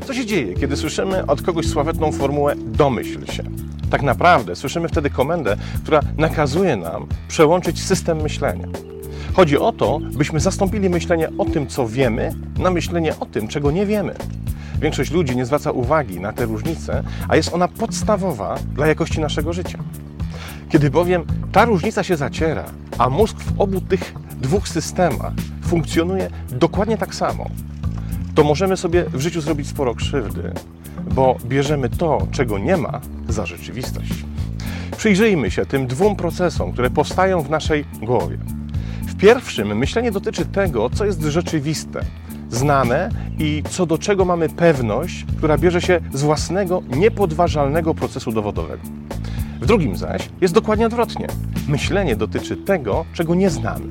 Co się dzieje, kiedy słyszymy od kogoś sławetną formułę domyśl się? Tak naprawdę słyszymy wtedy komendę, która nakazuje nam przełączyć system myślenia. Chodzi o to, byśmy zastąpili myślenie o tym, co wiemy, na myślenie o tym, czego nie wiemy. Większość ludzi nie zwraca uwagi na te różnice, a jest ona podstawowa dla jakości naszego życia. Kiedy bowiem ta różnica się zaciera, a mózg w obu tych dwóch systemach funkcjonuje dokładnie tak samo, to możemy sobie w życiu zrobić sporo krzywdy, bo bierzemy to, czego nie ma, za rzeczywistość. Przyjrzyjmy się tym dwóm procesom, które powstają w naszej głowie. W pierwszym myślenie dotyczy tego, co jest rzeczywiste, znane i co do czego mamy pewność, która bierze się z własnego, niepodważalnego procesu dowodowego. W drugim zaś jest dokładnie odwrotnie. Myślenie dotyczy tego, czego nie znamy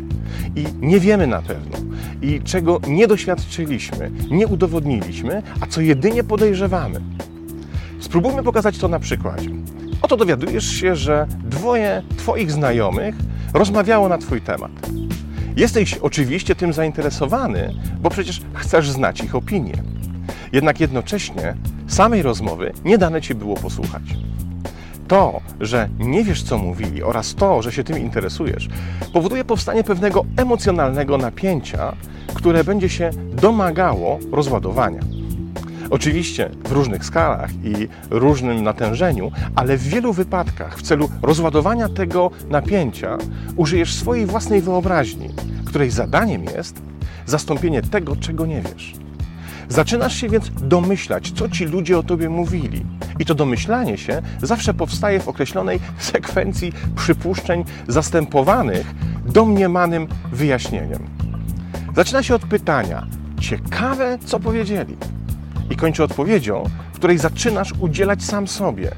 i nie wiemy na pewno i czego nie doświadczyliśmy, nie udowodniliśmy, a co jedynie podejrzewamy. Spróbujmy pokazać to na przykładzie. Oto dowiadujesz się, że dwoje Twoich znajomych rozmawiało na Twój temat. Jesteś oczywiście tym zainteresowany, bo przecież chcesz znać ich opinię. Jednak jednocześnie samej rozmowy nie dane Ci było posłuchać. To, że nie wiesz, co mówili, oraz to, że się tym interesujesz, powoduje powstanie pewnego emocjonalnego napięcia, które będzie się domagało rozładowania. Oczywiście w różnych skalach i różnym natężeniu, ale w wielu wypadkach w celu rozładowania tego napięcia użyjesz swojej własnej wyobraźni, której zadaniem jest zastąpienie tego, czego nie wiesz. Zaczynasz się więc domyślać, co ci ludzie o tobie mówili. I to domyślanie się zawsze powstaje w określonej sekwencji przypuszczeń zastępowanych domniemanym wyjaśnieniem. Zaczyna się od pytania, ciekawe, co powiedzieli. I kończy odpowiedzią, w której zaczynasz udzielać sam sobie.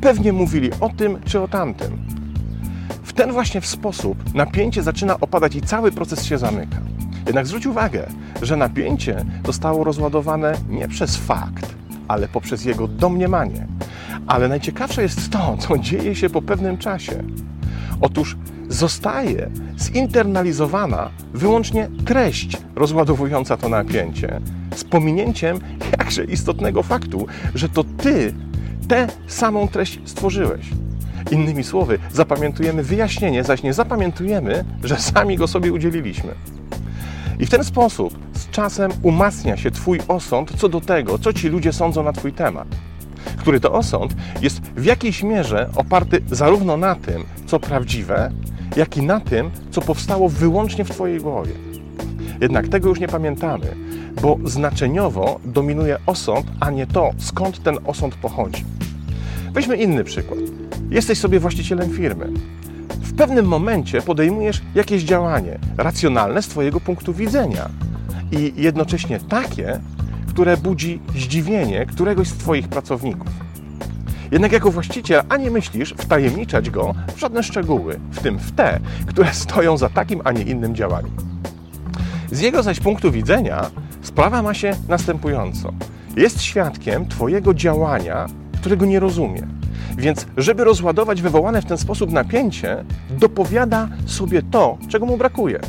Pewnie mówili o tym czy o tamtym. W ten właśnie sposób napięcie zaczyna opadać i cały proces się zamyka. Jednak zwróć uwagę, że napięcie zostało rozładowane nie przez fakt, ale poprzez jego domniemanie. Ale najciekawsze jest to, co dzieje się po pewnym czasie. Otóż zostaje zinternalizowana wyłącznie treść rozładowująca to napięcie, z pominięciem jakże istotnego faktu, że to Ty tę samą treść stworzyłeś. Innymi słowy, zapamiętujemy wyjaśnienie, zaś nie zapamiętujemy, że sami go sobie udzieliliśmy. I w ten sposób z czasem umacnia się Twój osąd co do tego, co ci ludzie sądzą na Twój temat, który to osąd jest w jakiejś mierze oparty zarówno na tym, co prawdziwe, jak i na tym, co powstało wyłącznie w Twojej głowie. Jednak tego już nie pamiętamy, bo znaczeniowo dominuje osąd, a nie to, skąd ten osąd pochodzi. Weźmy inny przykład. Jesteś sobie właścicielem firmy. W pewnym momencie podejmujesz jakieś działanie racjonalne z Twojego punktu widzenia i jednocześnie takie, które budzi zdziwienie któregoś z Twoich pracowników. Jednak jako właściciel ani myślisz wtajemniczać go w żadne szczegóły, w tym w te, które stoją za takim, a nie innym działaniem. Z jego zaś punktu widzenia sprawa ma się następująco. Jest świadkiem Twojego działania, którego nie rozumie. Więc, żeby rozładować wywołane w ten sposób napięcie, dopowiada sobie to, czego mu brakuje.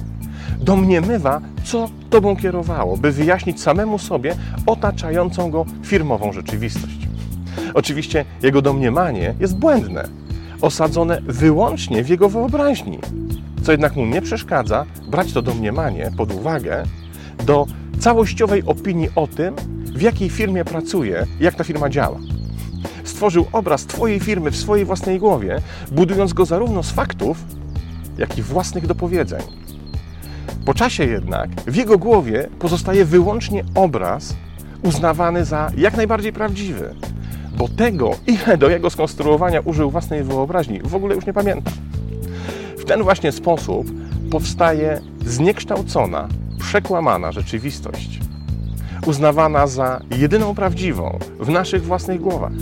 Domniemywa, co Tobą kierowało, by wyjaśnić samemu sobie otaczającą go firmową rzeczywistość. Oczywiście jego domniemanie jest błędne, osadzone wyłącznie w jego wyobraźni, co jednak mu nie przeszkadza brać to domniemanie pod uwagę do całościowej opinii o tym, w jakiej firmie pracuje, jak ta firma działa. Stworzył obraz Twojej firmy w swojej własnej głowie, budując go zarówno z faktów, jak i własnych dopowiedzeń. Po czasie jednak w jego głowie pozostaje wyłącznie obraz uznawany za jak najbardziej prawdziwy, bo tego, ile do jego skonstruowania użył własnej wyobraźni, w ogóle już nie pamięta. W ten właśnie sposób powstaje zniekształcona, przekłamana rzeczywistość, uznawana za jedyną prawdziwą w naszych własnych głowach.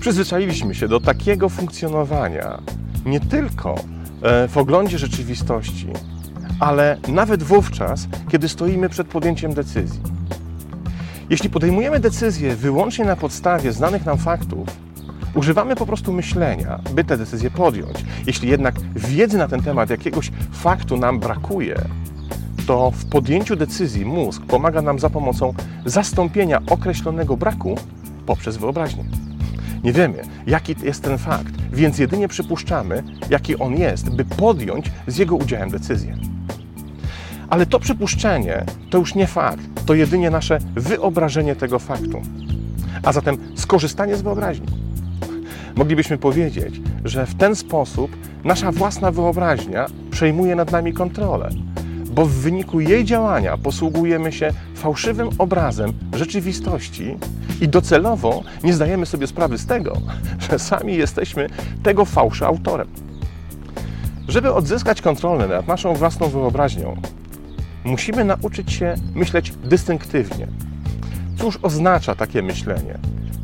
Przyzwyczailiśmy się do takiego funkcjonowania nie tylko w oglądzie rzeczywistości, ale nawet wówczas, kiedy stoimy przed podjęciem decyzji. Jeśli podejmujemy decyzje wyłącznie na podstawie znanych nam faktów, Używamy po prostu myślenia, by te decyzje podjąć. Jeśli jednak wiedzy na ten temat, jakiegoś faktu nam brakuje, to w podjęciu decyzji mózg pomaga nam za pomocą zastąpienia określonego braku poprzez wyobraźnię. Nie wiemy, jaki jest ten fakt, więc jedynie przypuszczamy, jaki on jest, by podjąć z jego udziałem decyzję. Ale to przypuszczenie to już nie fakt, to jedynie nasze wyobrażenie tego faktu. A zatem skorzystanie z wyobraźni. Moglibyśmy powiedzieć, że w ten sposób nasza własna wyobraźnia przejmuje nad nami kontrolę, bo w wyniku jej działania posługujemy się fałszywym obrazem rzeczywistości i docelowo nie zdajemy sobie sprawy z tego, że sami jesteśmy tego fałszu autorem. Żeby odzyskać kontrolę nad naszą własną wyobraźnią, musimy nauczyć się myśleć dystynktywnie. Cóż oznacza takie myślenie?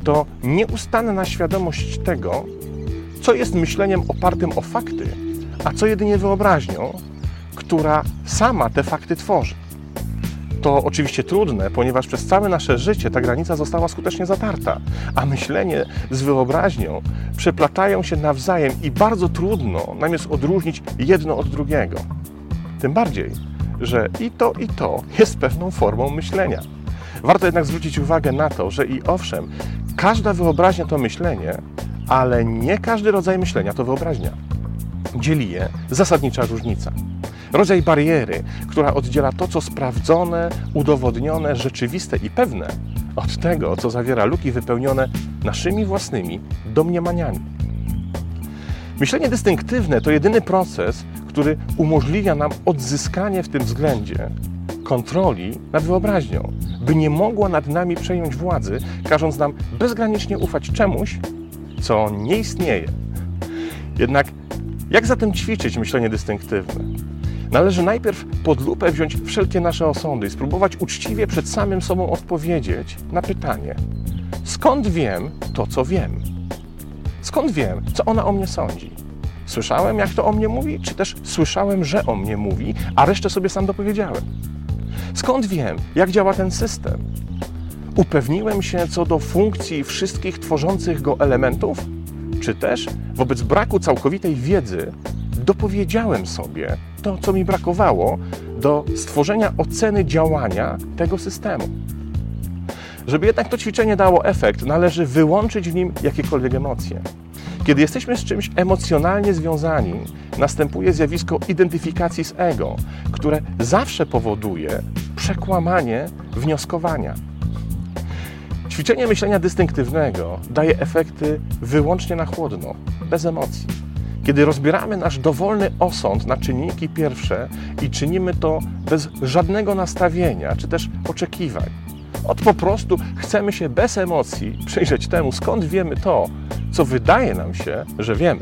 To nieustanna świadomość tego, co jest myśleniem opartym o fakty, a co jedynie wyobraźnią, która sama te fakty tworzy. To oczywiście trudne, ponieważ przez całe nasze życie ta granica została skutecznie zatarta, a myślenie z wyobraźnią przeplatają się nawzajem i bardzo trudno nam jest odróżnić jedno od drugiego. Tym bardziej, że i to jest pewną formą myślenia. Warto jednak zwrócić uwagę na to, że i owszem, każda wyobraźnia to myślenie, ale nie każdy rodzaj myślenia to wyobraźnia. Dzieli je zasadnicza różnica. Rodzaj bariery, która oddziela to, co sprawdzone, udowodnione, rzeczywiste i pewne, od tego, co zawiera luki wypełnione naszymi własnymi domniemaniami. Myślenie dystynktywne to jedyny proces, który umożliwia nam odzyskanie w tym względzie kontroli nad wyobraźnią, by nie mogła nad nami przejąć władzy, każąc nam bezgranicznie ufać czemuś, co nie istnieje. Jednak jak zatem ćwiczyć myślenie dystynktywne? Należy najpierw pod lupę wziąć wszelkie nasze osądy i spróbować uczciwie przed samym sobą odpowiedzieć na pytanie: skąd wiem to, co wiem? Skąd wiem, co ona o mnie sądzi? Słyszałem, jak to o mnie mówi, czy też słyszałem, że o mnie mówi, a resztę sobie sam dopowiedziałem? Skąd wiem, jak działa ten system? Upewniłem się co do funkcji wszystkich tworzących go elementów? Czy też wobec braku całkowitej wiedzy dopowiedziałem sobie to, co mi brakowało do stworzenia oceny działania tego systemu? Żeby jednak to ćwiczenie dało efekt, należy wyłączyć w nim jakiekolwiek emocje. Kiedy jesteśmy z czymś emocjonalnie związani, następuje zjawisko identyfikacji z ego, które zawsze powoduje przekłamanie wnioskowania. Ćwiczenie myślenia dystynktywnego daje efekty wyłącznie na chłodno, bez emocji. Kiedy rozbieramy nasz dowolny osąd na czynniki pierwsze i czynimy to bez żadnego nastawienia czy też oczekiwań, po prostu chcemy się bez emocji przyjrzeć temu, skąd wiemy to, co wydaje nam się, że wiemy.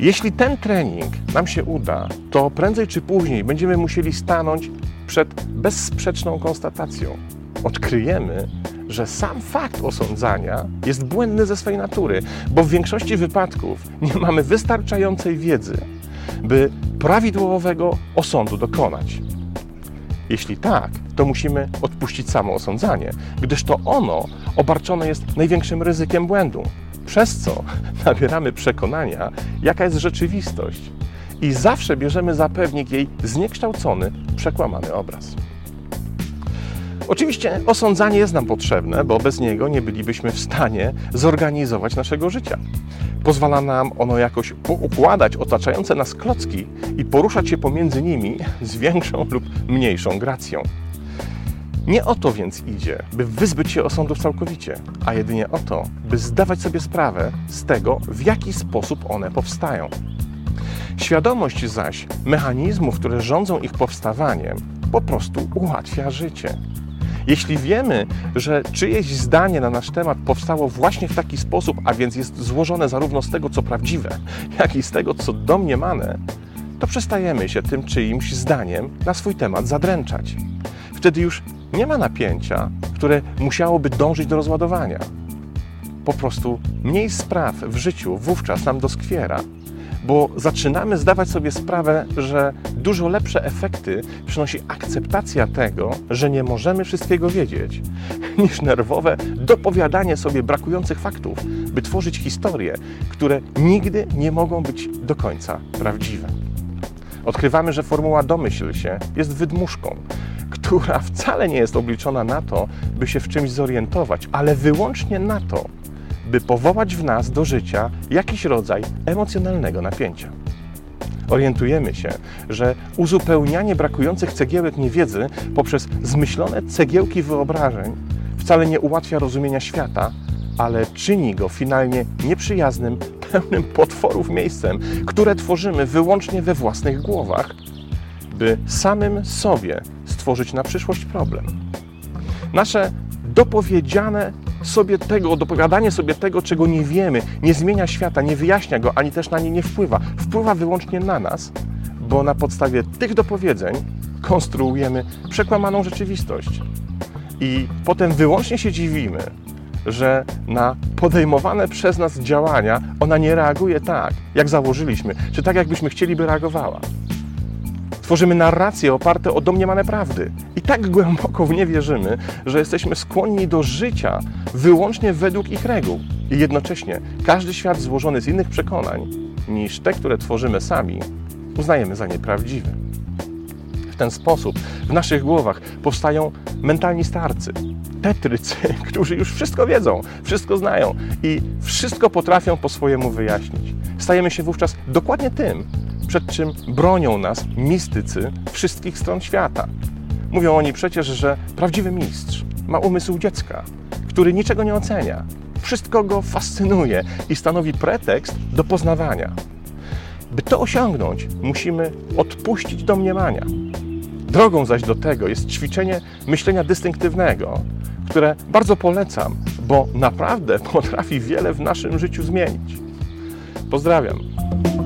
Jeśli ten trening nam się uda, to prędzej czy później będziemy musieli stanąć przed bezsprzeczną konstatacją. Odkryjemy, że sam fakt osądzania jest błędny ze swej natury, bo w większości wypadków nie mamy wystarczającej wiedzy, by prawidłowego osądu dokonać. Jeśli tak, to musimy odpuścić samo osądzanie, gdyż to ono obarczone jest największym ryzykiem błędu, przez co nabieramy przekonania, jaka jest rzeczywistość i zawsze bierzemy za pewnik jej zniekształcony, przekłamany obraz. Oczywiście osądzanie jest nam potrzebne, bo bez niego nie bylibyśmy w stanie zorganizować naszego życia. Pozwala nam ono jakoś poukładać otaczające nas klocki i poruszać się pomiędzy nimi z większą lub mniejszą gracją. Nie o to więc idzie, by wyzbyć się osądów całkowicie, a jedynie o to, by zdawać sobie sprawę z tego, w jaki sposób one powstają. Świadomość zaś mechanizmów, które rządzą ich powstawaniem, po prostu ułatwia życie. Jeśli wiemy, że czyjeś zdanie na nasz temat powstało właśnie w taki sposób, a więc jest złożone zarówno z tego, co prawdziwe, jak i z tego, co domniemane, to przestajemy się tym czyimś zdaniem na swój temat zadręczać. Wtedy już nie ma napięcia, które musiałoby dążyć do rozładowania. Po prostu mniej spraw w życiu wówczas nam doskwiera, bo zaczynamy zdawać sobie sprawę, że dużo lepsze efekty przynosi akceptacja tego, że nie możemy wszystkiego wiedzieć, niż nerwowe dopowiadanie sobie brakujących faktów, by tworzyć historie, które nigdy nie mogą być do końca prawdziwe. Odkrywamy, że formuła domyśl się jest wydmuszką, która wcale nie jest obliczona na to, by się w czymś zorientować, ale wyłącznie na to, by powołać w nas do życia jakiś rodzaj emocjonalnego napięcia. Orientujemy się, że uzupełnianie brakujących cegiełek niewiedzy poprzez zmyślone cegiełki wyobrażeń wcale nie ułatwia rozumienia świata, ale czyni go finalnie nieprzyjaznym, pełnym potworów miejscem, które tworzymy wyłącznie we własnych głowach, by samym sobie stworzyć na przyszłość problem. Nasze dopowiadanie sobie tego, czego nie wiemy, nie zmienia świata, nie wyjaśnia go, ani też na nie nie wpływa. Wpływa wyłącznie na nas, bo na podstawie tych dopowiedzeń konstruujemy przekłamaną rzeczywistość. I potem wyłącznie się dziwimy, że na podejmowane przez nas działania ona nie reaguje tak, jak założyliśmy, czy tak, jakbyśmy chcieli, by reagowała. Tworzymy narracje oparte o domniemane prawdy i tak głęboko w nie wierzymy, że jesteśmy skłonni do życia wyłącznie według ich reguł. I jednocześnie każdy świat złożony z innych przekonań niż te, które tworzymy sami, uznajemy za nieprawdziwe. W ten sposób w naszych głowach powstają mentalni starcy, tetrycy, którzy już wszystko wiedzą, wszystko znają i wszystko potrafią po swojemu wyjaśnić. Stajemy się wówczas dokładnie tym, przed czym bronią nas mistycy wszystkich stron świata. Mówią oni przecież, że prawdziwy mistrz ma umysł dziecka, który niczego nie ocenia, wszystko go fascynuje i stanowi pretekst do poznawania. By to osiągnąć, musimy odpuścić domniemania. Drogą zaś do tego jest ćwiczenie myślenia dystynktywnego, które bardzo polecam, bo naprawdę potrafi wiele w naszym życiu zmienić. Pozdrawiam.